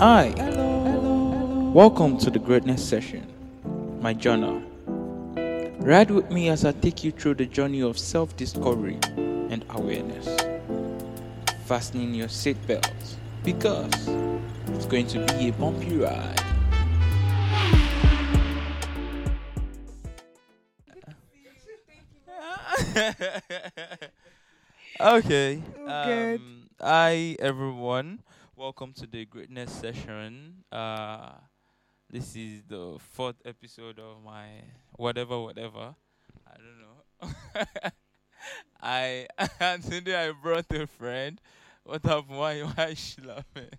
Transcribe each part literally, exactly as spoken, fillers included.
Hi, hello. Hello. Welcome to The Greatness Session, my journal. Ride with me as I take you through the journey of self-discovery and awareness. Fastening your seatbelts because it's going to be a bumpy ride. okay. Good. Um, hi, everyone. Welcome to The Greatness Session. Uh, this is the fourth episode of my whatever, whatever. I don't know. I Today I brought a friend. What up? Why, why she laughing?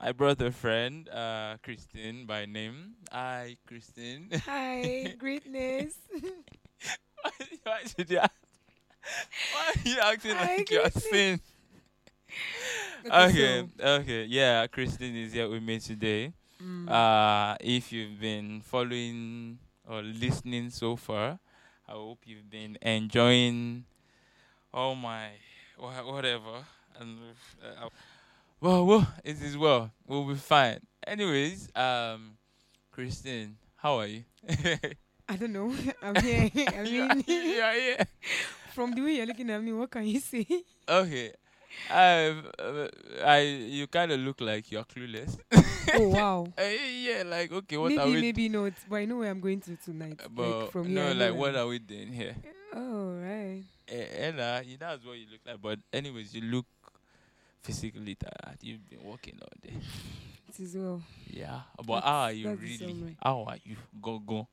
I brought a friend, uh, Christine by name. Hi, Christine. Hi, Greatness. why, why should you act? Why are you acting Hi, like you're sin? Okay, okay, yeah, Christine is here with me today. Mm. Uh, if you've been following or listening so far, I hope you've been enjoying all my wh- whatever. And uh, well, well, it is well. We'll be fine. Anyways, um, Christine, how are you? I don't know. I'm here. I mean, you are here. From the way you're looking at me, what can you say? Okay. I've, uh, I you kind of look like you're clueless. Oh wow! uh, yeah, like okay, what maybe, are we? Maybe maybe d- not, but I know where I'm going to tonight. Uh, but like, from no, here like what are we doing here? Oh right. Uh, Ella, you know, that's what you look like. But anyways, you look physically tired. You've been working all day. It is well. Yeah, but that's, how are you really? How are you? Go go.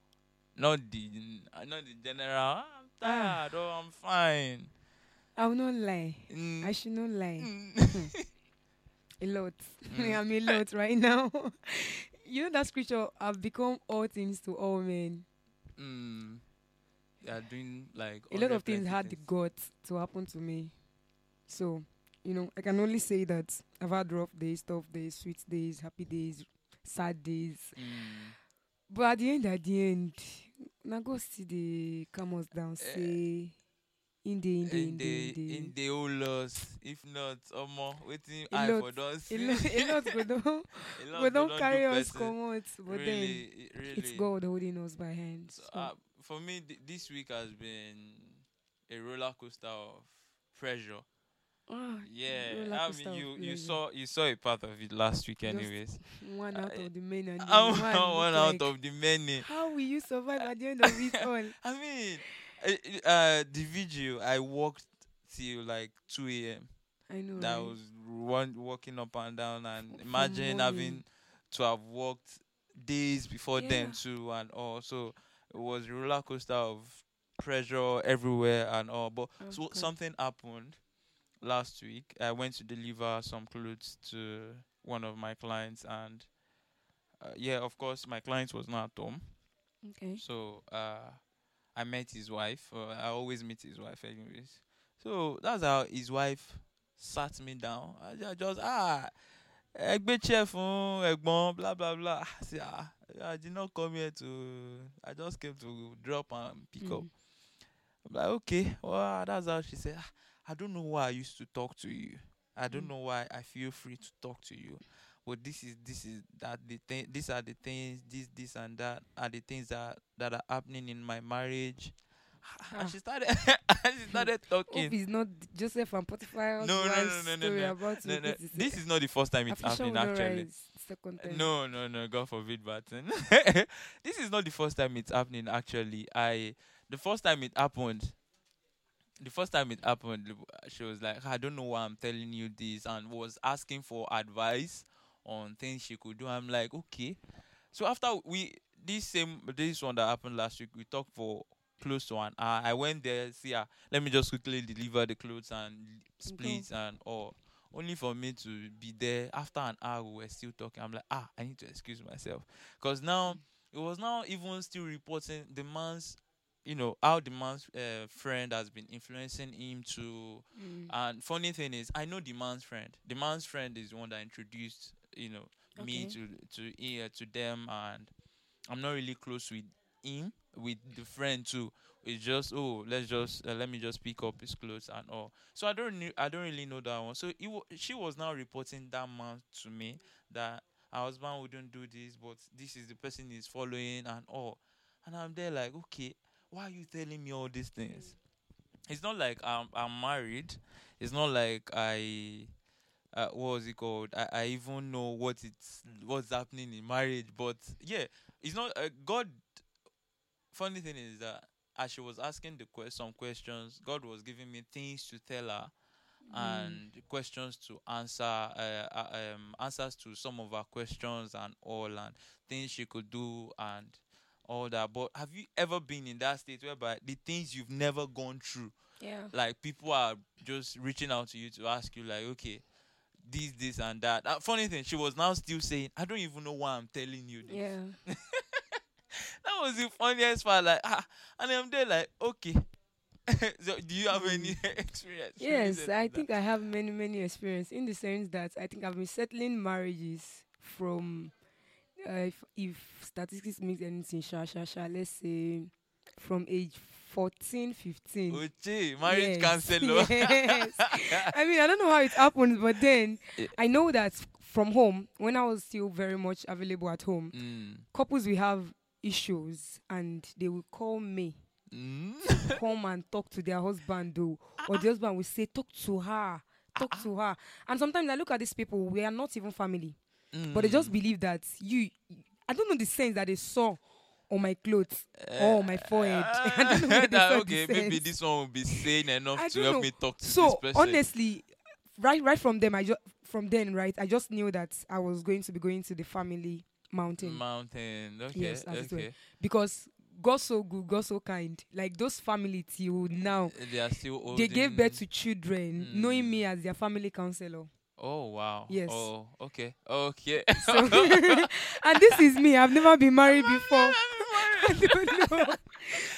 Not the not the general. I'm tired. Ah. Oh, I'm fine. I will not lie. Mm. I should not lie. Mm. a lot. Mm. I'm a lot right now. You know that scripture, I've become all things to all men. Mm. They are doing like a lot of things had the guts to happen to me. So, you know, I can only say that I've had rough days, tough days, sweet days, happy days, sad days. Mm. But at the end, at the end, now go see the cameras down, say... Uh. In the, in the, in the, in the, in the whole loss. If not, omo, waiting eye for those. A lot, we don't, we don't carry us, come out, but really, then really. It's God holding us by hand. So so. Uh, for me, th- this week has been a roller coaster of pressure. Ah, yeah, I mean, you, you saw you saw a part of it last week, anyways. Just one out uh, of the many. And uh, one, one out like, of the many. How will you survive at the end of it all? I mean. Uh, the video I walked till like two a.m. I know that right? was one walking up and down, and F- imagine having to have walked days before yeah. then too, and all. So it was a roller coaster of pressure everywhere and all. But okay. so something happened last week. I went to deliver some clothes to one of my clients, and uh, yeah, of course, my client was not at home. Okay. So uh. I met his wife. Uh, I always meet his wife, anyways. So that's how his wife sat me down. I just ah, egbe chef, egbon, blah blah blah. I said, ah, I did not come here to. I just came to drop and pick mm. up. I'm like, okay, well, that's how she said. Ah, I don't know why I used to talk to you. I don't mm. know why I feel free to talk to you. But this is this is that the thing. These are the things. This this and that are the things that, that are happening in my marriage. Ah. And she started. and she started talking. Hope it's not Joseph and Potiphar. No no no no no no. About no, no. This is not the first time it's happening. Actually, second time. No no no. God forbid, Barton. This is not the first time it's happening. Actually, I the first time it happened. The first time it happened, she was like, "I don't know why I'm telling you this," and was asking for advice on things she could do. I'm like, okay. So after we this same this one that happened last week, we talked for close to an hour. I went there, see her. Let me just quickly deliver the clothes and splits okay. and all. Only for me to be there after an hour. We were still talking. I'm like, ah, I need to excuse myself because now it was now even still reporting the man's, you know, how the man's uh, friend has been influencing him to. Mm. And funny thing is, I know the man's friend. The man's friend is the one that introduced. You know, okay. me to to here to them, and I'm not really close with him, with the friend too. It's just, oh, let's just uh, let me just pick up his clothes and all. So I don't knew, I don't really know that one. So it w- she was now reporting that man to me that her husband wouldn't do this, but this is the person he's following and all. And I'm there like, okay, why are you telling me all these things? It's not like I'm I'm married. It's not like I. Uh, what was it called? I, I even know what it's what's happening in marriage, but yeah, it's not uh, God. Funny thing is that as she was asking the que- some questions, God was giving me things to tell her mm. and questions to answer, uh, uh, um, answers to some of her questions and all, and things she could do and all that. But have you ever been in that state whereby the things you've never gone through, yeah, like people are just reaching out to you to ask you like, okay, this, this, and that. Uh, funny thing, she was now still saying, I don't even know why I'm telling you this. Yeah. That was the funniest part. Like, ah, and I'm there like, okay. So, do you have any experience? Yes, I think that? I have many, many experience in the sense that I think I've been settling marriages from, uh, if, if statistics makes anything, sha, sha, sha, let's say from age fourteen, fifteen Uchi, marriage yes. counselor. Yes. I mean, I don't know how it happened, but then I know that from home, when I was still very much available at home, mm. couples will have issues and they will call me mm. to come and talk to their husband, though, or the husband will say, talk to her, talk to her. And sometimes I look at these people, we are not even family, mm. but they just believe that you, I don't know the sense that they saw on my clothes, uh, or my forehead. Uh, I don't know where that, okay, maybe this one will be sane enough I to help know. me talk to so, this person. So honestly, right, right from them, I just from then, right, I just knew that I was going to be going to the family mountain. Mountain, okay, yes, okay. Well. Because God so good, God so kind. Like those family till now, they are still holding. They gave birth to children, mm. knowing me as their family counselor. Oh, wow. Yes. Oh, okay. Okay. So and this is me. I've never been married before. I don't know.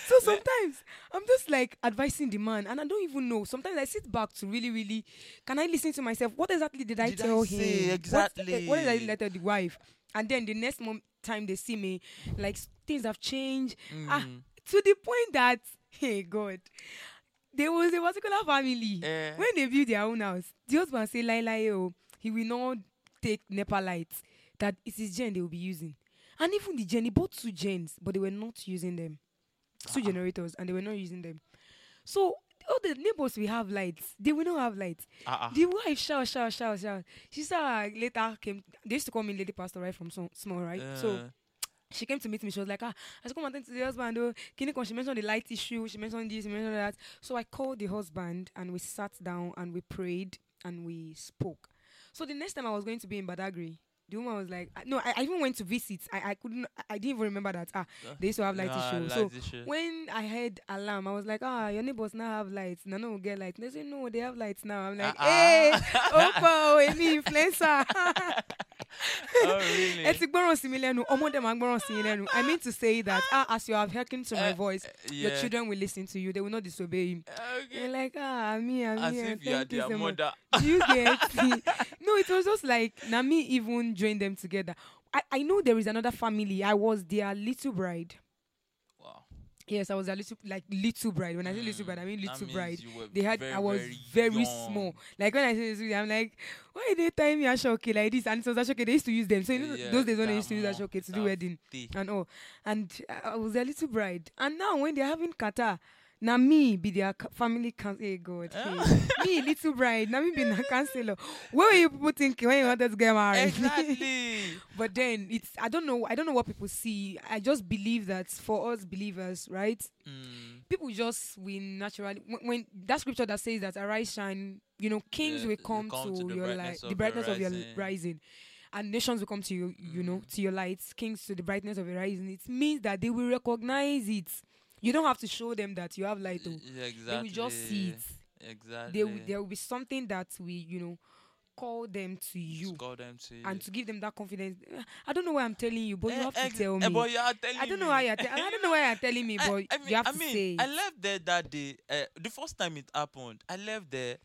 So sometimes I'm just like advising the man and I don't even know. Sometimes I sit back to really, really, can I listen to myself? What exactly did I did tell I him? Exactly. What, what did I tell the wife? And then the next mom- time they see me, like things have changed. Mm. Ah, to the point that, hey, God. There was a particular family. Uh, when they build their own house, the husband say, "Lai lai oh, he will not take N E P A lights. That it is gen they will be using." And even the gen, he bought two gens, but they were not using them. Two uh-uh. generators, and they were not using them. So all the neighbors will have lights. They will not have lights. Uh-uh. The wife shout, shout, shout, shout. She said later came. They used to call me Lady Pastor right from so, small, right? Uh. So. She came to meet me. She was like, ah, I should come and tend to the husband. Oh, Kiniko, she mentioned the light issue. She mentioned this, she mentioned that. So I called the husband and we sat down and we prayed and we spoke. So the next time I was going to be in Badagri, the woman was like, no, I, I even went to visit. I, I couldn't, I didn't even remember that. Ah, they used to have light nah, issue. So issue. When I heard alarm, I was like, ah, your neighbors now have lights. No, no, get lights. They say, no, they have lights now. I'm like, uh-uh. hey, Opa, any influencer. Oh, really? I mean to say that ah, as you have hearkened to my voice, uh, yeah. your children will listen to you. They will not disobey him. Okay. You're like, ah, me, I'm as here. If you are their so mother. Do you get me? No, it was just like, na me even joined them together. I, I know there is another family. I was their little bride. Wow. Yes, I was a little, like, little bride. When I say mm, little bride, I mean little bride. They had, very, I was very, very small. Like, when I say this, I'm like, why they tie me Ashoke like this? And so Ashoke, they used to use them. So, yeah, those days when they used to use Ashoke to do wedding thick. And all. And I was a little bride. And now, when they're having kata, now me be their family counselor. Hey, God. Hey. Me, little bride. Now me be their counselor. What were you people thinking when you wanted to get married? Exactly. But then, it's I don't know. I don't know what people see. I just believe that for us believers, right? Mm. People just will naturally... When, when that scripture that says that arise, shine, you know, kings yeah, will come, come to, to your light, the brightness of your rising. rising. And nations will come to you, you mm. know, to your light. Kings to the brightness of your rising. It means that they will recognize it. You don't have to show them that you have light. Oh. Yeah, exactly. They will just see it. Exactly. They will, there will be something that we, you know, call them to you. Call them to you. And to give them that confidence. I don't know why I'm telling you, but eh, you have to eh, tell me. Eh, but you are telling I don't know why you're te- I don't know why you're telling me, but I, I mean, you have I to mean, say. I left there that day. Uh, the first time it happened, I left there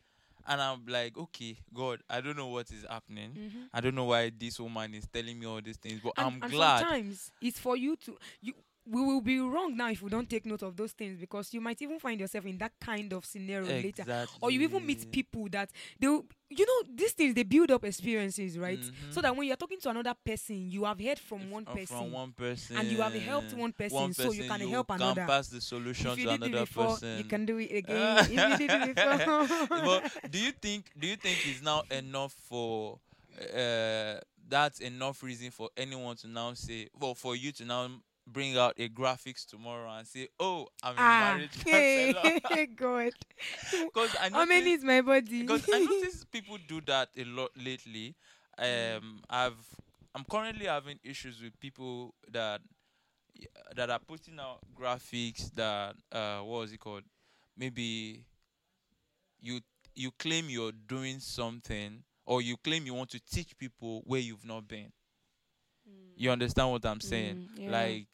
and I'm like, okay, God, I don't know what is happening. Mm-hmm. I don't know why this woman is telling me all these things, but and, I'm and glad. Sometimes it's for you to... you. we will be wrong now if we don't take note of those things, because you might even find yourself in that kind of scenario exactly. later. Or you even meet people that they, you know, these things, they build up experiences, right? Mm-hmm. So that when you're talking to another person, you have heard from if, one person, from one person, and you have helped one person, one person so you can you help can another. You can pass the solution if you to did another it before, person. You can do it again. If you did it before. But do you think? Do you think it's now enough for? Uh, that's enough reason for anyone to now say, well, for you to now. Bring out a graphics tomorrow and say, "Oh, I'm ah, a marriage counselor." Hey, God. Because I notice, how many is my body? Because I notice people do that a lot lately. Um, mm. I've I'm currently having issues with people that that are putting out graphics that uh, what was it called? Maybe you you claim you're doing something, or you claim you want to teach people where you've not been. You understand what I'm saying? Mm, yeah. Like,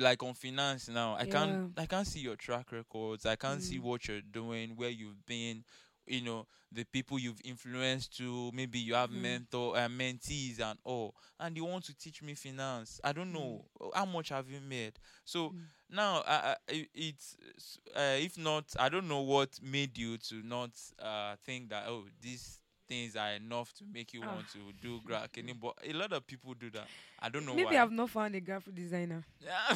like on finance now, I yeah. can't, I can't see your track records. I can't mm. see what you're doing, where you've been, you know, the people you've influenced to. Maybe you have mm. mentor, uh, mentees, and all. And you want to teach me finance? I don't mm. know how much have you made. So mm. now, I, I, it's uh, if not, I don't know what made you to not uh, think that oh this. Things are enough to make you ah. want to do graphic, but a lot of people do that. I don't know Maybe why. Maybe I've not found a graphic designer. Are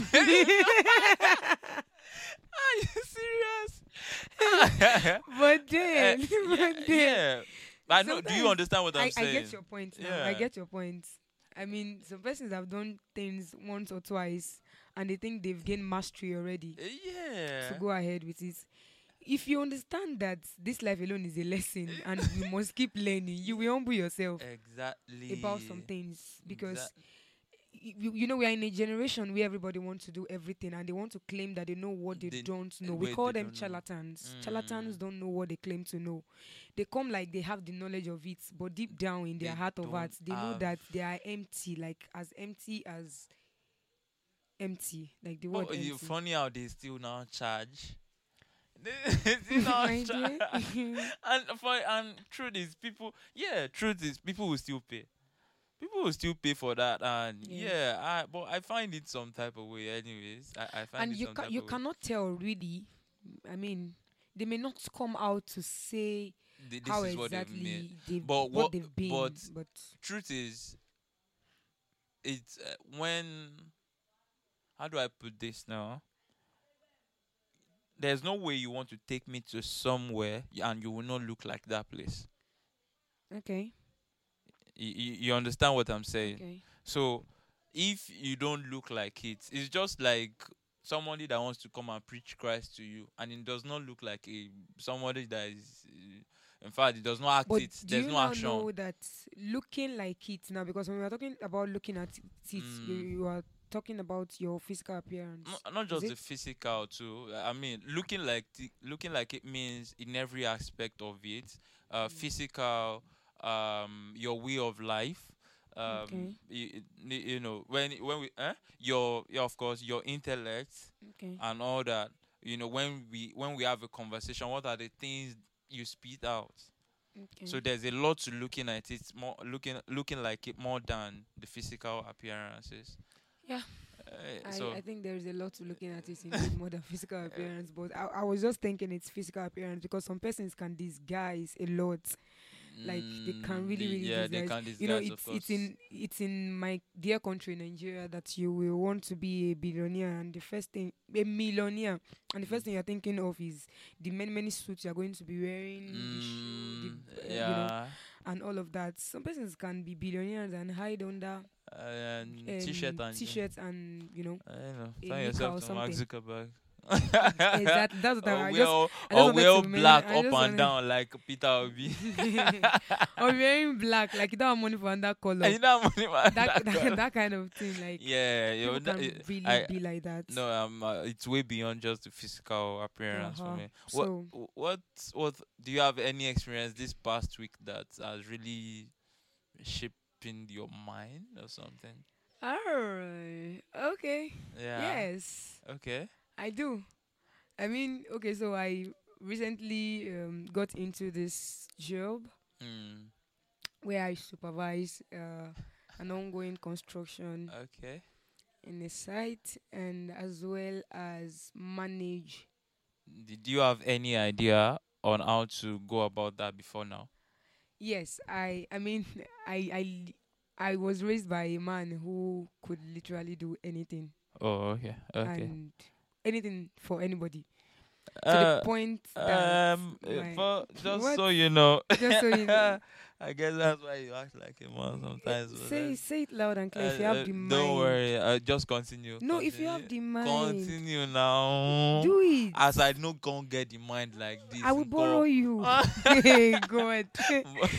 you serious? But then, uh, but yeah, then. Yeah. But no, do you understand what I'm I, saying? I get your point. Now. Yeah. I get your point. I mean, some persons have done things once or twice, and they think they've gained mastery already. Uh, yeah. So go ahead with it. If you understand that this life alone is a lesson and you must keep learning, you will humble yourself exactly about some things, because exactly. you, you know we are in a generation where everybody wants to do everything and they want to claim that they know what they, they don't know. We call them charlatans. Mm. Charlatans don't know what they claim to know. They come like they have the knowledge of it, but deep down in their they heart of hearts, they know that they are empty, like as empty as empty. Like the word. Oh, empty. Funny how they still now charge. and for and truth is people yeah truth is people will still pay people will still pay for that, and yeah, yeah I but I find it some type of way anyways I, I find and it you some ca- type you of cannot way. Tell really I mean they may not come out to say the, this how is exactly what they've, they've but what, what they've been but, but truth is it's uh, when how do I put this now. There's no way you want to take me to somewhere and you will not look like that place. Okay. You, you, you understand what I'm saying? Okay. So, if you don't look like it, it's just like somebody that wants to come and preach Christ to you, and it does not look like a, somebody that is... Uh, In fact, it does not act but it. There's no action. Do you know that looking like it now? Because when we are talking about looking at it, mm. you, you are... talking about your physical appearance. No, not just the physical too. I mean, looking like th- looking like it means in every aspect of it. Uh, mm. Physical, um, your way of life. Um, okay. you, you know when when we eh? your, your of course your intellect okay. and all that. You know when we when we have a conversation, what are the things you spit out? Okay. So there's a lot to looking at it. More looking looking like it more than the physical appearances. Yeah, uh, I, so I think there is a lot to looking at it in more than physical appearance. But I, I was just thinking it's physical appearance because some persons can disguise a lot, like mm, they can really, really yeah, disguise. They can disguise. You know, it's it's in it's in my dear country, Nigeria, that you will want to be a billionaire, and the first thing a millionaire, and the first thing you're thinking of is the many many suits you're going to be wearing, mm, the shoe, the, yeah. you know, and all of that. Some persons can be billionaires and hide under. Uh, and um, t-shirt and t-shirts and you know, I know. Find yourself to Mark Zuckerberg. Exactly, that's what I just. Or wear we'll we'll black up and, and down like Peter Obi. Or wearing black like you don't have money for that color. You don't have money for that, that, that, that kind of thing. Like yeah, yeah that, it, really I, be like that. No, um, uh, it's way beyond just the physical appearance uh-huh. for me. What, so. what, what do you have any experience this past week that has really shaped? In your mind or something? Oh, okay. Yeah. Yes. Okay. I do. I mean, okay, so I recently um, got into this job mm. where I supervise uh, an ongoing construction. Okay. in the site and as well as manage. Did you have any idea on how to go about that before now? Yes, I I mean, I, I, I was raised by a man who could literally do anything. Oh, okay. Okay. And anything for anybody. To uh, the point that um, for just what? so you know, just so you know. I guess that's why you act like a man sometimes. Yeah, say say it loud and clear. Uh, if you have uh, the mind, don't worry. Uh, just continue. No, continue. If you have the mind, continue now. Do it. As I know, can't get the mind like this. I will borrow go. you. Hey God.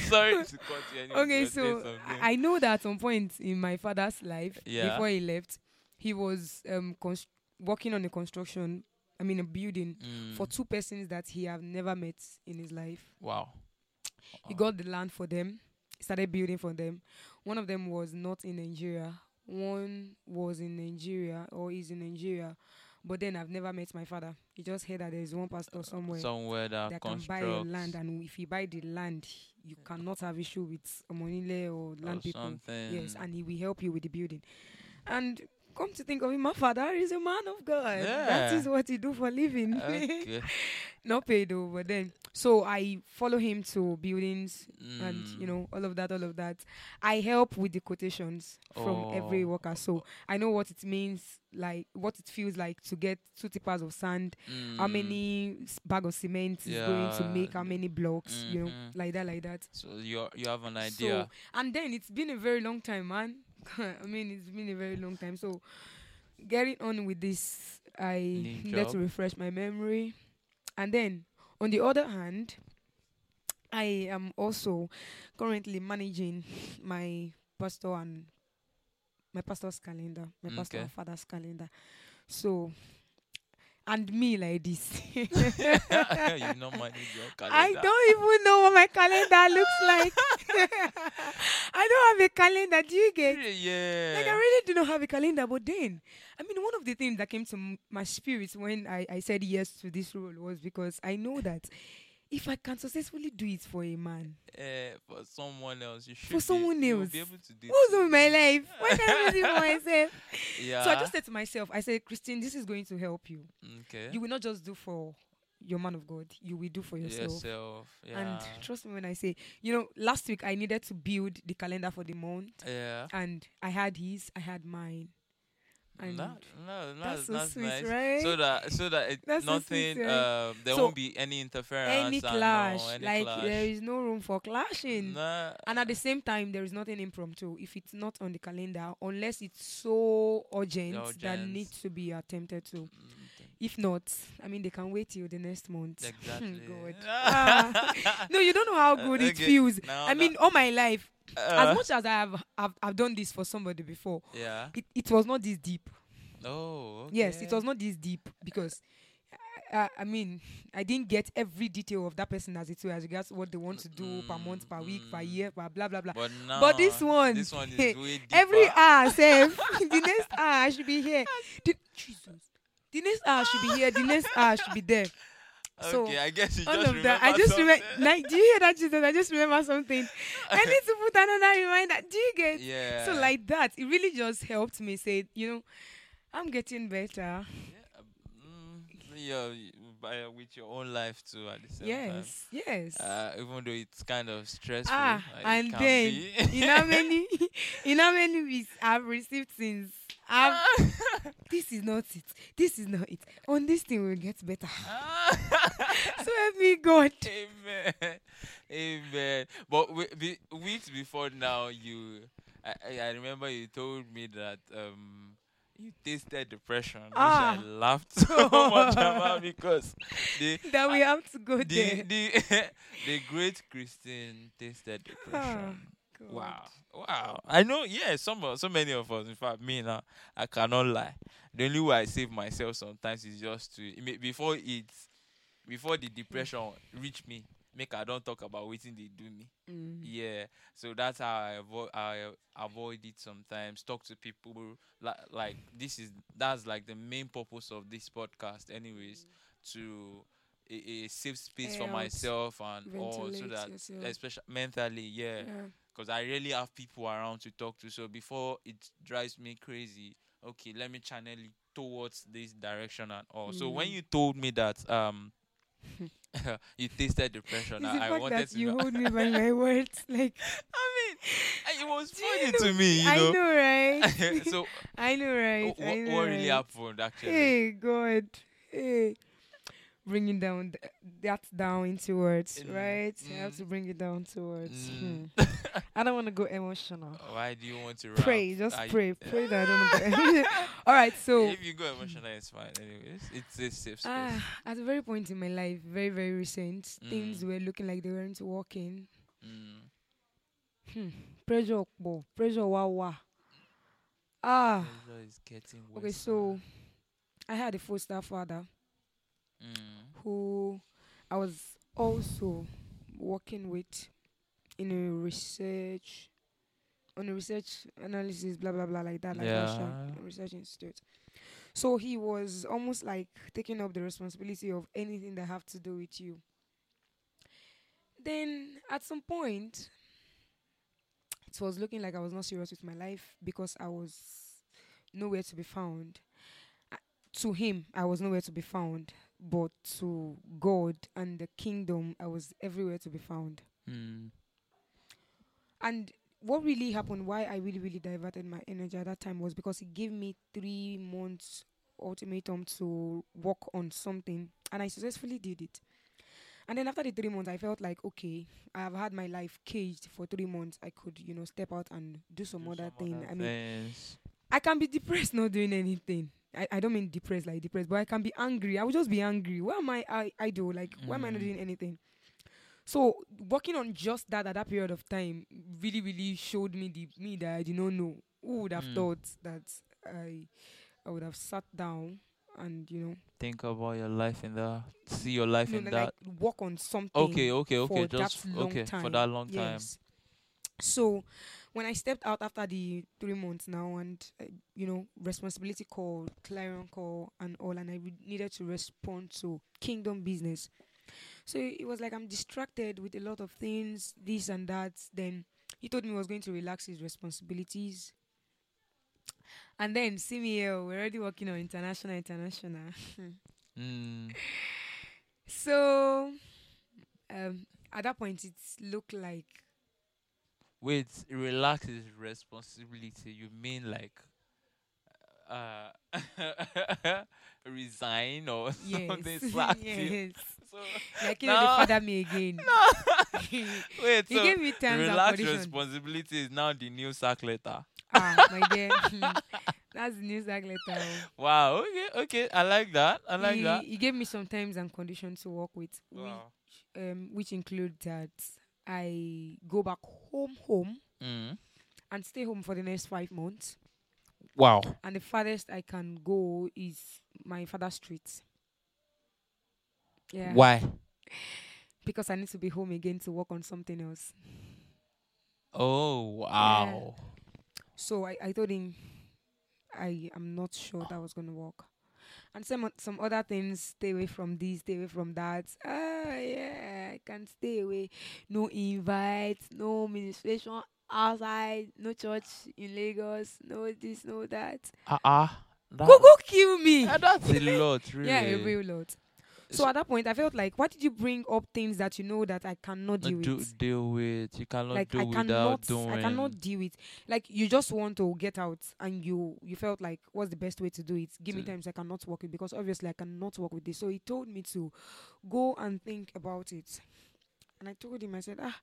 Sorry to cut you. Anyway, okay, so I know that at some point in my father's life, yeah. before he left, he was um const- working on a construction. I mean, a building mm. for two persons that he have never met in his life. Wow. He got the land for them, started building for them. One of them was not in Nigeria. One was in Nigeria or is in Nigeria. But then I've never met my father. You just heard that there's one pastor somewhere, somewhere that, that can buy your land. And if you buy the land, you cannot have issue with Omonile or land or people. Something. Yes, and he will help you with the building. And come to think of it, my father is a man of God. Yeah. That is what he do for a living. Okay. Not paid though, but then. So I follow him to buildings mm. and, you know, all of that, all of that. I help with the quotations oh. from every worker. So I know what it means, like, what it feels like to get two tippers of sand, mm. how many bag of cement yeah. is going to make, how many blocks, mm-hmm. you know, like that, like that. So you you have an idea. So, and then it's been a very long time, man. I mean, it's been a very long time. So, getting on with this, I Need needed job. to refresh my memory. And then, on the other hand, I am also currently managing my pastor and my pastor's calendar, my okay. pastor and father's calendar. So, and me like this. You don't manage your calendar. I don't even know what my calendar looks like. I don't have a calendar. Do you get? Yeah. Like I really do not have a calendar. But then, I mean, one of the things that came to m- my spirit when I, I said yes to this role was because I know that if I can successfully do it for a man, uh, for someone else, you should for someone be, else, be able to do who's on my life? Why can't I do it for myself? Yeah. So I just said to myself, I said, Christine, this is going to help you. Okay. You will not just do for your man of God. You will do for yourself. yourself yeah. And trust me when I say, you know, last week I needed to build the calendar for the month. Yeah. And I had his, I had mine. And no, no, no, that's so that's sweet, nice. Right? So that, so that it that's nothing, so sweet, right? um, there so won't be any interference, any clash. No, any like clash. There is no room for clashing. Nah. And at the same time, there is nothing impromptu if it's not on the calendar, unless it's so urgent, urgent. that needs to be attempted to. Mm, if not, I mean, they can wait till the next month. Exactly. God. ah. No, you don't know how good okay. it feels. No, I no. mean, all my life. Uh, as much as I have, I've, I've done this for somebody before, yeah, it, it was not this deep. Oh, okay. Yes, it was not this deep because, uh, I mean, I didn't get every detail of that person as it were as regards what they want to do mm, per month, per mm. week, per year, per blah blah blah. But, now, but this one, this one is way every hour, save the next hour I should be here. The, Jesus, the next hour I should be here. The next hour I should be there. So okay, I guess you all just of that. I just remember. Like, do you hear that, Jesus? I just remember something. I need to put another reminder. Do you get? Yeah. So like that, it really just helped me say, you know, I'm getting better. Yeah, mm, yeah with your own life too at the same yes, time. Yes, yes. Uh, even though it's kind of stressful. Ah, like and then in how many, in how many weeks I've received since. This is not it. This is not it. On this thing, we'll get better. So help me, God. Amen. Amen. But w- be- weeks before now, you, I, I remember you told me that um, you tasted depression, ah. which I laughed so much about because the, that we have to go the, there. The, the great Christine tasted depression. Ah. Wow, wow. I know, yeah, some, so many of us, in fact, me now, I cannot lie. The only way I save myself sometimes is just to, it may, before it, before the depression reach me, make I don't talk about waiting they do me. Mm. Yeah, so that's how I, avo- I avoid it sometimes. Talk to people, like, like this is, that's like the main purpose of this podcast anyways, mm. to... A, a safe space Air for myself and all, so that yourself. Especially mentally, yeah, because yeah. I really have people around to talk to. So before it drives me crazy, okay, let me channel it towards this direction and all. Mm. So when you told me that um you tasted depression, I, I wanted to you know. Hold me by my words, like I mean, it was funny know, to me, you know. I know, right? so I know, right? What, I know, what really right. happened, actually? Hey, God, hey, bringing down th- that down into words, mm. right? Mm. I have to bring it down to words. Mm. Hmm. I don't want to go emotional. Why do you want to? Rap? Pray, just Are pray, pray that I don't go. All right, so if you go emotional, it's fine. Anyways, it's a safe space. Uh, at a very point in my life, very very recent, mm. things were looking like they weren't working. Mm. Hmm. Pressure, bo, pressure, wow, wow. Ah. Pressure is getting worse. Okay, so I had a foster father mm. who I was also working with. In a research, on a research analysis, blah, blah, blah, like that, like yeah. Russia, research institute. So he was almost like taking up the responsibility of anything that have to do with you. Then at some point, it was looking like I was not serious with my life because I was nowhere to be found. Uh, to him, I was nowhere to be found, but to God and the kingdom, I was everywhere to be found. Mm. And what really happened, why I really, really diverted my energy at that time was because it gave me three months ultimatum to work on something. And I successfully did it. And then after the three months, I felt like, okay, I have had my life caged for three months. I could, you know, step out and do some do other some thing. Other I mean, things. I can be depressed not doing anything. I, I don't mean depressed like depressed, but I can be angry. I would just be angry. Why am I, I, I do? Like, mm. why am I not doing anything? So working on just that at that period of time really, really showed me the me that I did not know. Who would have mm. thought that I I would have sat down and, you know, think about your life in that, see your life you in know, that, like work on something. Okay, okay, okay, for just that long okay time. for that long time. Yes. So when I stepped out after the three months now, and uh, you know, responsibility call, clarion call, and all, and I re- needed to respond to kingdom business. So it was like I'm distracted with a lot of things, this and that. Then he told me he was going to relax his responsibilities. And then, see me here, we're already working on international, international. mm. So, um, at that point, it looked like... Wait, relax his responsibility, you mean like... Uh, resign or yes. something slapped yes. him. So like he no. father me again. No. Wait, he so gave me terms relaxed and responsibility is now the new sack letter. Ah, my dear. That's the new sack letter. Wow, okay, okay. I like that. I like he, that. He gave me some terms and conditions to work with, wow. which, um, which include that I go back home, home, mm. and stay home for the next five months. Wow. And the farthest I can go is my father's street. Yeah. Why? Because I need to be home again to work on something else. Oh, wow. Yeah. So I, I told him I am not sure that was going to work. And some some other things, stay away from this, stay away from that. Ah, yeah, I can stay away. No invites, no ministration. Outside, no church in Lagos, no this, no that. Uh uh. Go kill me. Uh, that's a lot, really. Yeah, a real lot. So, so at that point, I felt like, why did you bring up things that you know that I cannot deal do, with? Deal with. You cannot like, do I without cannot, doing. I cannot deal with. Like, you just want to get out, and you you felt like, what's the best way to do it? Give so me times I cannot work with, because obviously I cannot work with this. So he told me to go and think about it. And I told him, I said, ah,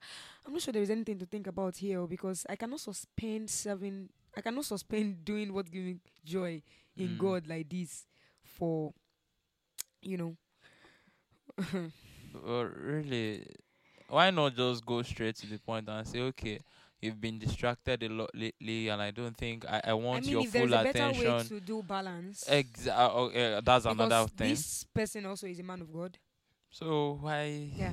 I'm not sure there is anything to think about here because I cannot suspend serving, I cannot suspend doing what gives me joy in mm. God like this for, you know. Well, really, why not just go straight to the point and say, okay, you've been distracted a lot lately, and I don't think I, I want I mean, your if full attention. I mean, there's a better way to do balance. Exa- uh, uh, that's because another thing. This person also is a man of God. So why? Yeah.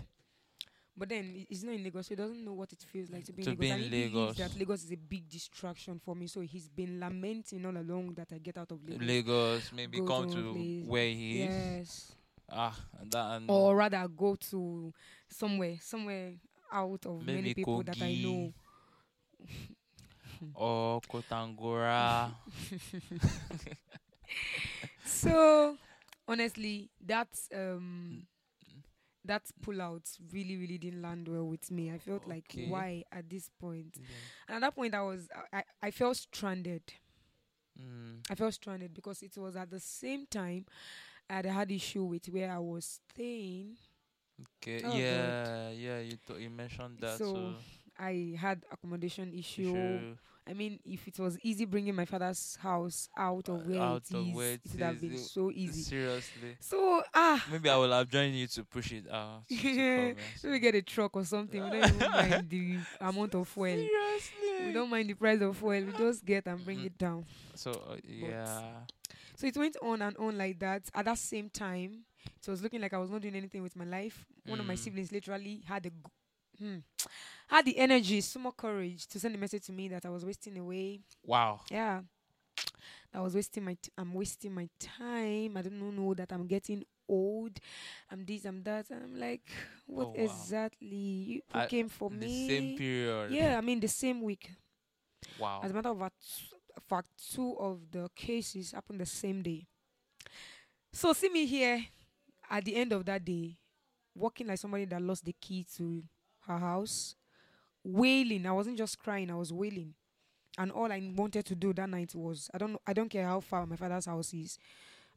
But then he's not in Lagos, so he doesn't know what it feels like to be to in Lagos. Be in and he Lagos. That Lagos is a big distraction for me, so he's been lamenting all along that I get out of Lagos. Lagos, maybe go come to, to where he is. Yes. Ah, and that and or rather go to somewhere, somewhere out of Bemikogi. Many people that I know. or Kotangora. So honestly, that um that pullout really, really didn't land well with me. I felt okay. like, why at this point? Yeah. And at that point, I was I, I felt stranded. Mm. I felt stranded because it was at the same time I had had issue with where I was staying. Okay. Oh yeah, God. yeah. You t- you mentioned that. So, so I had accommodation issue. issue. I mean, if it was easy bringing my father's house out of where out it of is, where it, it would have been so easy. Seriously. So ah. Maybe I will have joined you to push it out. Yeah. Maybe get a truck or something. We don't even mind the amount of fuel. Seriously. We don't mind the price of fuel. We just get and bring mm-hmm. it down. So uh, yeah. So it went on and on like that. At that same time, so it was looking like I was not doing anything with my life. Mm. One of my siblings literally had a. G- hmm. Had the energy, so much courage to send a message to me that I was wasting away. Wow. Yeah. I was wasting my t- I'm wasting my time. I don't know that I'm getting old. I'm this, I'm that. And I'm like, what oh, wow. exactly? You I came for the me. The same period. Yeah, I mean the same week. Wow. As a matter of fact, two of the cases happened the same day. So see me here at the end of that day, walking like somebody that lost the key to her house. Wailing. I wasn't just crying, I was wailing. And all I wanted to do that night was, I don't I don't care how far my father's house is,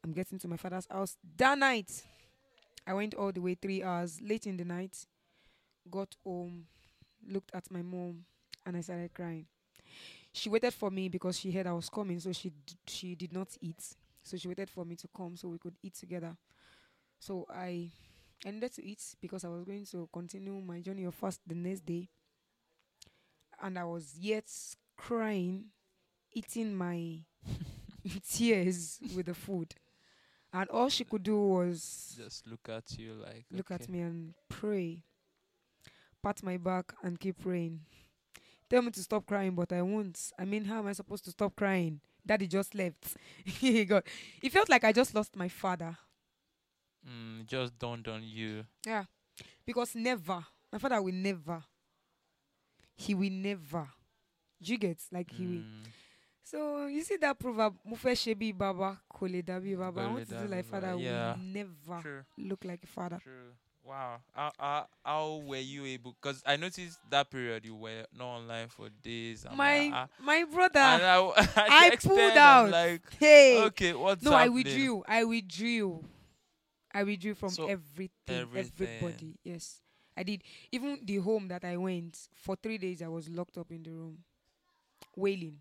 I'm getting to my father's house. That night, I went all the way three hours late in the night, got home, looked at my mom, and I started crying. She waited for me because she heard I was coming, so she d- she did not eat. So she waited for me to come so we could eat together. So I ended to eat because I was going to continue my journey of fast the next day. And I was yet crying, eating my tears with the food. And all she could do was... Just look at you like... Look okay. at me and pray. Pat my back and keep praying. Tell me to stop crying, but I won't. I mean, how am I supposed to stop crying? Daddy just left. God. It felt like I just lost my father. Mm, just dawned on you. Yeah. Because never. My father will never... He will never. Do you get? Like mm. he will. So, you see that proverb, Mufeshebi Baba, Kole Dabi Baba. I want to do like father. Yeah. will never True. look like a father. True. Wow. How, how, how were you able? Because I noticed that period you were not online for days. And my like, ah. my brother. And I, w- I, I pulled out. Like, hey. Okay, what's no, happening? I withdrew. I withdrew. I withdrew from so everything, everything, everybody. Yes. I did. Even the home that I went, for three days I was locked up in the room, wailing.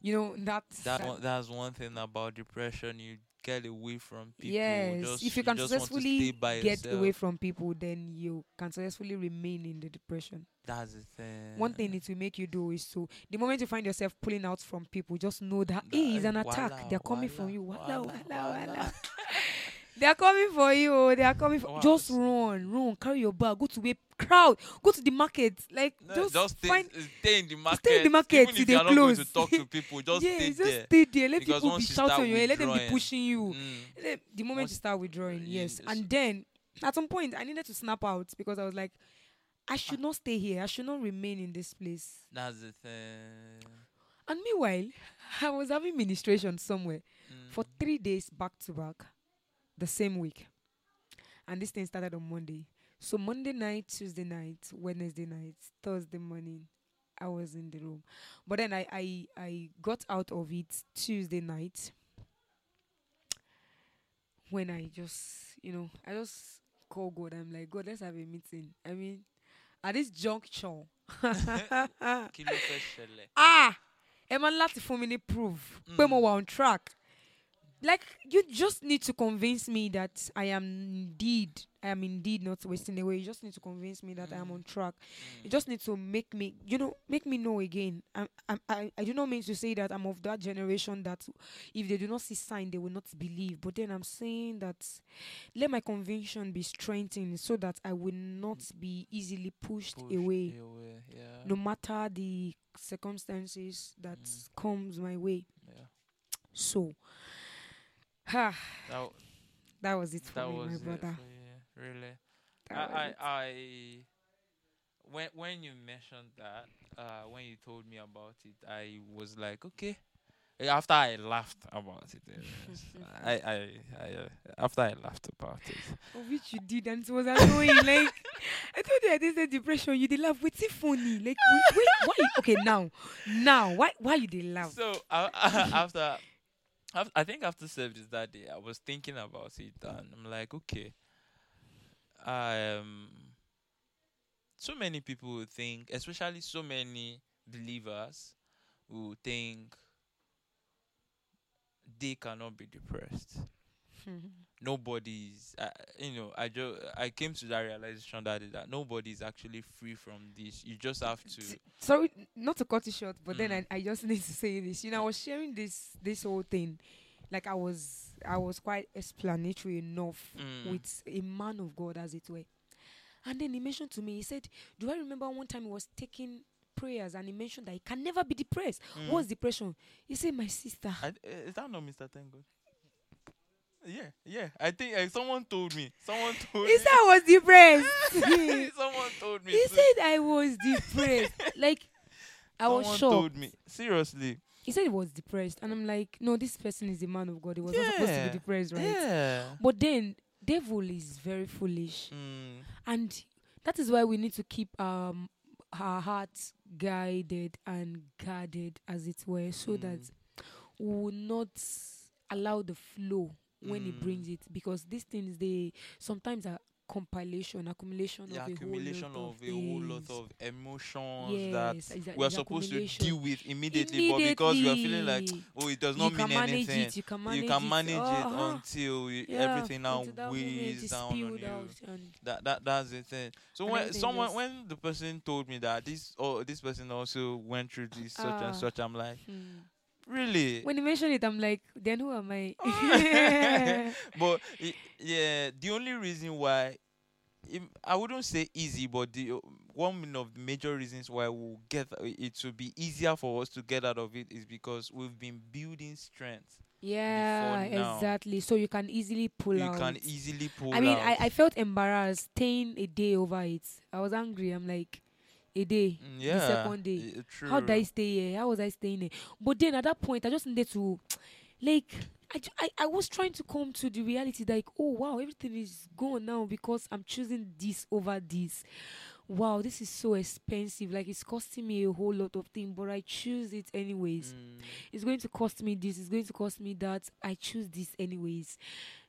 You know, that's... That that one, that's one thing about depression. You get away from people. Yes. Just, if you, you can successfully get yourself. away from people, then you can successfully remain in the depression. That's the thing. One thing it will make you do is to... The moment you find yourself pulling out from people, just know that, that hey, it's an wala, attack. They're coming wala, from you. Wala, wala, wala. wala. wala. They are coming for you. They are coming for wow. Just run, run, carry your bag, go to the crowd, go to the market. Like no, just, just stay, find stay in the market. Stay in the market. Even if they are not going to talk to people, just yeah, stay just there. Just stay there. Let because people be shouting you. Let them be pushing you. Mm. The moment once you start withdrawing, yes. And then at some point, I needed to snap out because I was like, I should not stay here. I should not remain in this place. That's the thing. And meanwhile, I was having ministration somewhere mm. for three days back to back. The same week. And this thing started on Monday. So Monday night, Tuesday night, Wednesday night, Thursday morning, I was in the room. But then I I, I got out of it Tuesday night when I just, you know, I just call God. I'm like, God, let's have a meeting. I mean, at this juncture. ah! Emma Latifumini proof. Pemo mm. were on track. Like, you just need to convince me that I am indeed, I am indeed not wasting away. You just need to convince me that mm. I am on track. Mm. You just need to make me, you know, make me know again. I, I, I, I do not mean to say that I'm of that generation that if they do not see sign, they will not believe. But then I'm saying that let my conviction be strengthened so that I will not be easily pushed, pushed away, away. Yeah. No matter the circumstances that mm. comes my way. Yeah. So... Ha. That, w- that was it for that me, was my brother. For really, that I, I, I, when when you mentioned that, uh, when you told me about it, I was like, okay. After I laughed about it, I, I, I, uh, after I laughed about it, which you did, and it was annoying. Like, I thought you had this depression. You did laugh. What's it funny? Like, wait, wait, why? You, okay, now, now, why, why you did laugh? So uh, uh, after, after, I think after service that day, I was thinking about it, and I'm like, okay, um, so many people think, especially so many believers, who think they cannot be depressed. Mm-hmm. Nobody's, uh, you know, I just I came to that realization that is that nobody's actually free from this. You just have to. S- sorry, not to cut it short, but mm. then I, I just need to say this. You know, I was sharing this this whole thing, like I was I was quite explanatory enough mm. with a man of God, as it were, and then he mentioned to me. He said, "Do I remember one time he was taking prayers and he mentioned that he can never be depressed." Mm. What's depression? He said, "My sister." I, uh, is that not Mister Tango? Yeah, yeah. I think uh, someone told me. Someone told he me. He said I was depressed. Someone told me. He so. said I was depressed. Like, I someone was shocked. Someone told me. Seriously. He said he was depressed. And I'm like, no, this person is a man of God. He was yeah. not supposed to be depressed, right? Yeah. But then, devil is very foolish. Mm. And that is why we need to keep um. her heart guided and guarded, as it were, so mm. that we will not allow the flow when mm. it brings it, because these things, they sometimes are compilation, accumulation the of accumulation a whole lot of, of a whole lot of emotions yes, that exactly. we are supposed to deal with immediately, immediately, but because we are feeling like, oh, it does not you mean anything, it, you can manage, you can manage it, it uh-huh. until you yeah, everything now weighs down on you. That that that's the thing. So when someone when the person told me that this or oh, this person also went through this uh, such and such, I'm like. Hmm. Really? When you mention it, I'm like, then who am I? But I- yeah, the only reason why im- I wouldn't say easy, but the uh, one of the major reasons why we'll get th- it to be easier for us to get out of it is because we've been building strength. Yeah, exactly. So you can easily pull you out. You can easily pull. I mean, out. I I felt embarrassed staying a day over it. I was angry. I'm like. A day, yeah, the second day. Y- true. How did I stay here? How was I staying here? But then at that point, I just needed to, like, I, ju- I, I was trying to come to the reality, like, oh, wow, everything is gone now because I'm choosing this over this. Wow, this is so expensive. Like, it's costing me a whole lot of things, but I choose it anyways. Mm. It's going to cost me this. It's going to cost me that. I choose this anyways.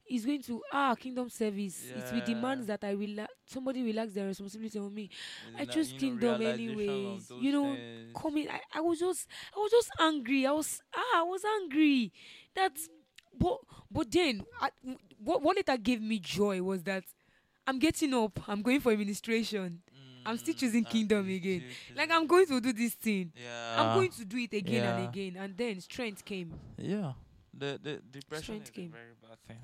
It's going to, ah, kingdom service. Yeah. It will demand that I relax. Somebody relax their responsibility on me. Isn't I choose kingdom anyways. You know, coming. I, I was just, I was just angry. I was, ah, I was angry. That's, but, but then, I, what, what later gave me joy was that I'm getting up. I'm going for administration. Mm, I'm still choosing kingdom again. Like, I'm going to do this thing. Yeah. I'm going to do it again yeah. and again. And then strength came. Yeah. The, the depression Strength is game. a very bad thing.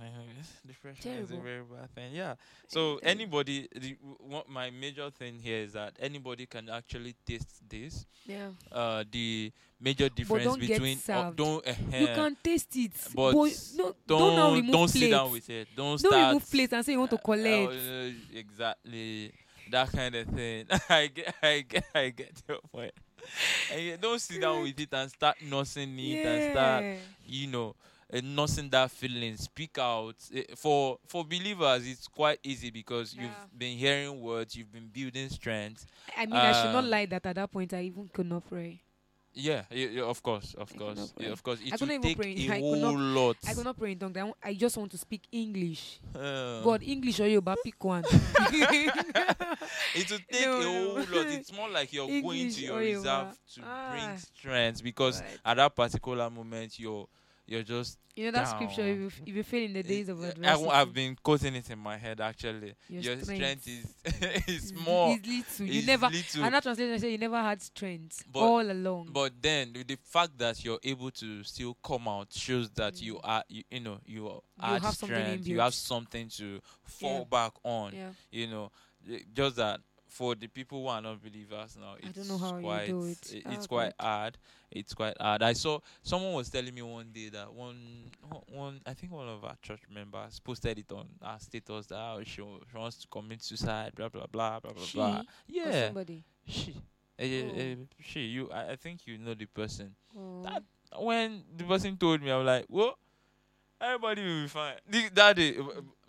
depression Terrible. is a very bad thing. Yeah. So anybody, the, what my major thing here is that anybody can actually taste this. Yeah. Uh, the major difference but don't between get served. Oh, don't. Uh, you can taste it, but, but no, don't don't, now remove don't sit down with it. Don't, don't start remove plates and say you want to collect. Uh, uh, exactly. That kind of thing. I get. I get. I get your point. And don't sit down with it and start nursing it yeah. and start, you know, uh, nursing that feeling. Speak out. Uh, for for believers, it's quite easy because yeah. you've been hearing words, you've been building strength. I mean, uh, I should not lie that at that point I even could not pray. Yeah, yeah, yeah of course, of I course, yeah, of course. It will take a I whole not, lot. I could not pray in tongues. I, w- I just want to speak English. Uh. God, English or Yoruba, pick one. It will take no, a whole no. lot. It's more like you're English going to your reserve to ah. bring strength because right. at that particular moment you're you're just you know that down. Scripture. If you, f- if you fail in the days it, of adversity, I w- I've been quoting it in my head actually. Your, your strength. strength is is small. It's little. You it's never. Little. Another translation says you never had strength but, all along. But then the fact that you're able to still come out shows that mm. you are you, you know you, you have strength. You have something to fall yeah. back on. Yeah. You know, just that. For the people who are not believers now, it's I don't know how quite you do it. It, it's oh, quite God. hard. It's quite hard. I saw someone was telling me one day that one one I think one of our church members posted it on our status that oh, she, she wants to commit suicide, blah blah blah blah blah she? blah. Yeah. Or somebody. She eh, eh, mm. she, you, I, I think you know the person. Mm. That when the person told me, I'm like, whoa, everybody will be fine. The, that day,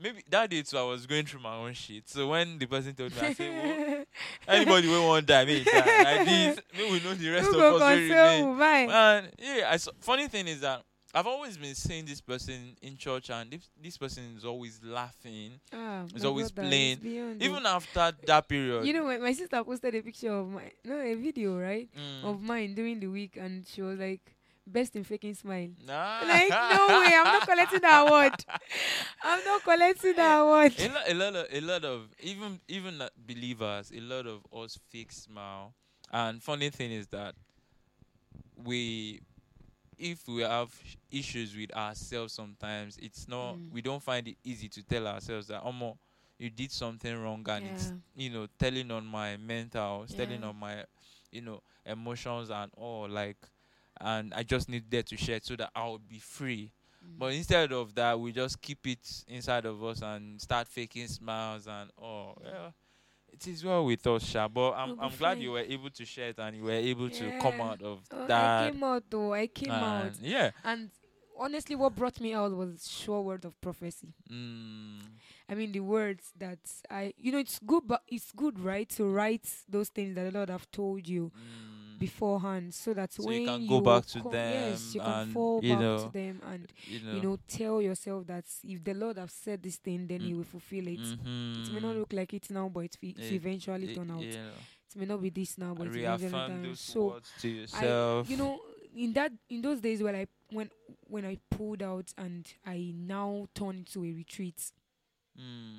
maybe that day too, I was going through my own shit. So when the person told me, I said, whoa, anybody will want to die, maybe die. Like this, maybe we know the rest of us will remain. Man, yeah, I saw, funny thing is that I've always been seeing this person in church, and this, this person is always laughing, ah, is always God, playing, is even after that period. You know, my, my sister posted a picture of my, no, a video, right, mm. of mine during the week, and she was like, best in faking smile. Nah. Like, no way, I'm not collecting that award. I'm not collecting that award. A, lo- a, lot of, a lot of, even even believers, a lot of us fake smile. And funny thing is that we... if we have issues with ourselves sometimes, it's not, mm. we don't find it easy to tell ourselves that, Omo, you did something wrong, and yeah. it's, you know, telling on my mental, yeah. telling on my, you know, emotions and all, like, and I just need that to share so that I'll be free. Mm. But instead of that, we just keep it inside of us and start faking smiles and all. Yeah. It is well with us, Sha, but I'm, I'm glad you were able to share it and you were able yeah. to come out of oh, that. I came out, though. I came out. Yeah. And honestly, what brought me out was sure word of prophecy. Mm. I mean, the words that I... You know, it's good, but it's good, right, to write those things that the Lord have told you mm. beforehand so that so when you... can go you back to com- them. Yes, you can fall you back know, to them and, you know. you know, tell yourself that if the Lord have said this thing, then mm. He will fulfill it. Mm-hmm. It may not look like it now, but it will it, eventually it, turn out. Yeah. It may not be this now, but it will eventually turn So, to yourself. I, you know, in that in those days when I when when I pulled out and I now turned to a retreat, mm.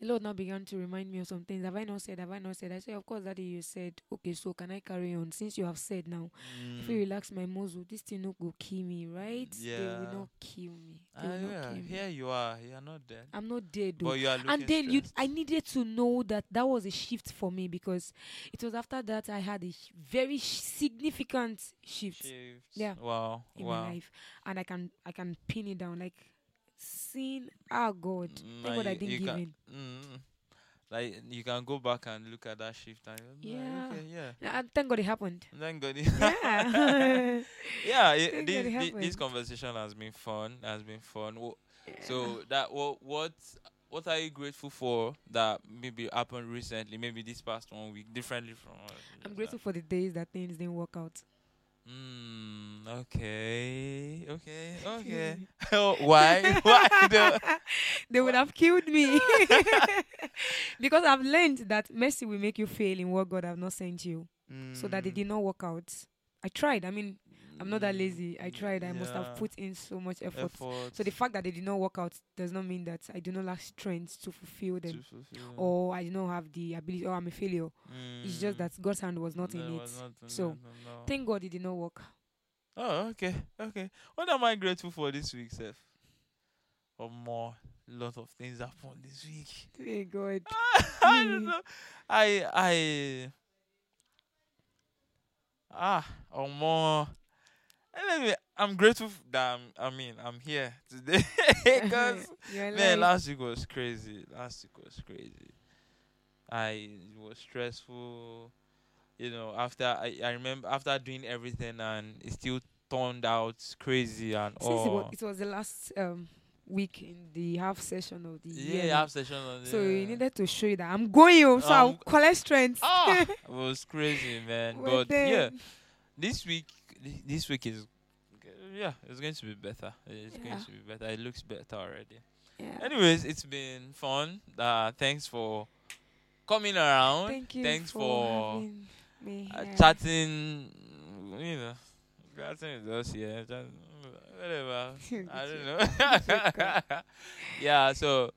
the Lord now began to remind me of some things. Have I not said? Have I not said? I said, of course, that day you said. Okay, so can I carry on? Since you have said now, mm. if you relax my muscle, this thing not go kill me, right? Yeah. They will not kill me. They ah, will yeah. not kill me. Here you are. You are not dead. I'm not dead, though. But you are looking And then you, I needed to know that that was a shift for me, because it was after that I had a sh- very sh- significant shift. Shift. Yeah. Wow. In wow. my life, and I can I can pin it down like. Sin, ah, God, mm, thank God I didn't give in. Mm, like you can go back and look at that shift. And yeah, okay, yeah. Nah, thank God it happened. Thank God. It yeah, yeah. It, thank this, God it this, this conversation has been fun. Has been fun. Wo- yeah. So that wo- what what are you grateful for that maybe happened recently? Maybe this past one week, differently from. What I'm grateful that. for the days that things didn't work out. Mm, okay, okay, okay. oh, why? Why? The they would have killed me. Because I've learned that mercy will make you fail in what God have not sent you. Mm. So that it did not work out. I tried. I mean, I'm not that lazy. I tried. I yeah. must have put in so much effort. effort. So the fact that they did not work out does not mean that I do not lack strength to fulfill them. To fulfill. Or I do not have the ability, or I'm a failure. Mm. It's just that God's hand was not there in was it. Not in so no, no. Thank God it did not work. Oh, okay. Okay. What am I grateful for this week, Seth? Or more. A lot of things happened this week. Thank God. I don't know. I, I... Ah, or more... Anyway, I'm grateful f- that I'm, I mean I'm here today because man, like last week was crazy. Last week was crazy. I it was stressful, you know. After I, I remember after doing everything and it still turned out crazy and Since all. It was, it was the last um week in the half session of the yeah year. half session of the so year. You needed to show you that I'm going home, so um, I'll collect strength. Ah, it was crazy, man. Well but then. yeah, this week. This week is, yeah, it's going to be better. It's yeah. going to be better. It looks better already. Yeah. Anyways, it's been fun. Uh, thanks for coming around. Thank you. Thanks for, for me uh, chatting. You know, chatting with us here. Yeah, whatever. I don't know. yeah. So,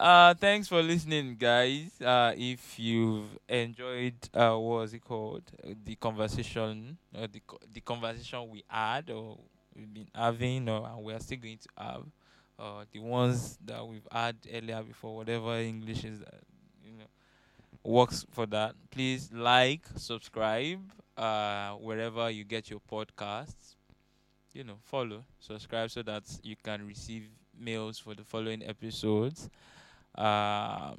uh, thanks for listening, guys. Uh, if you've enjoyed, uh, what was it called? Uh, the conversation, uh, the co- the conversation we had, or we've been having, or and we are still going to have, uh, the ones that we've had earlier before, whatever English is, that, you know, works for that. Please like, subscribe, uh, wherever you get your podcasts. You know, follow, subscribe, so that you can receive mails for the following episodes. Um,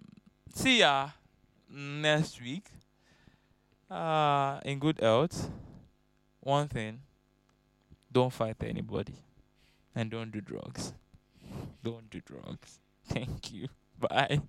see ya next week. Uh, in good health, one thing, don't fight anybody. And don't do drugs. Don't do drugs. Thank you. Bye.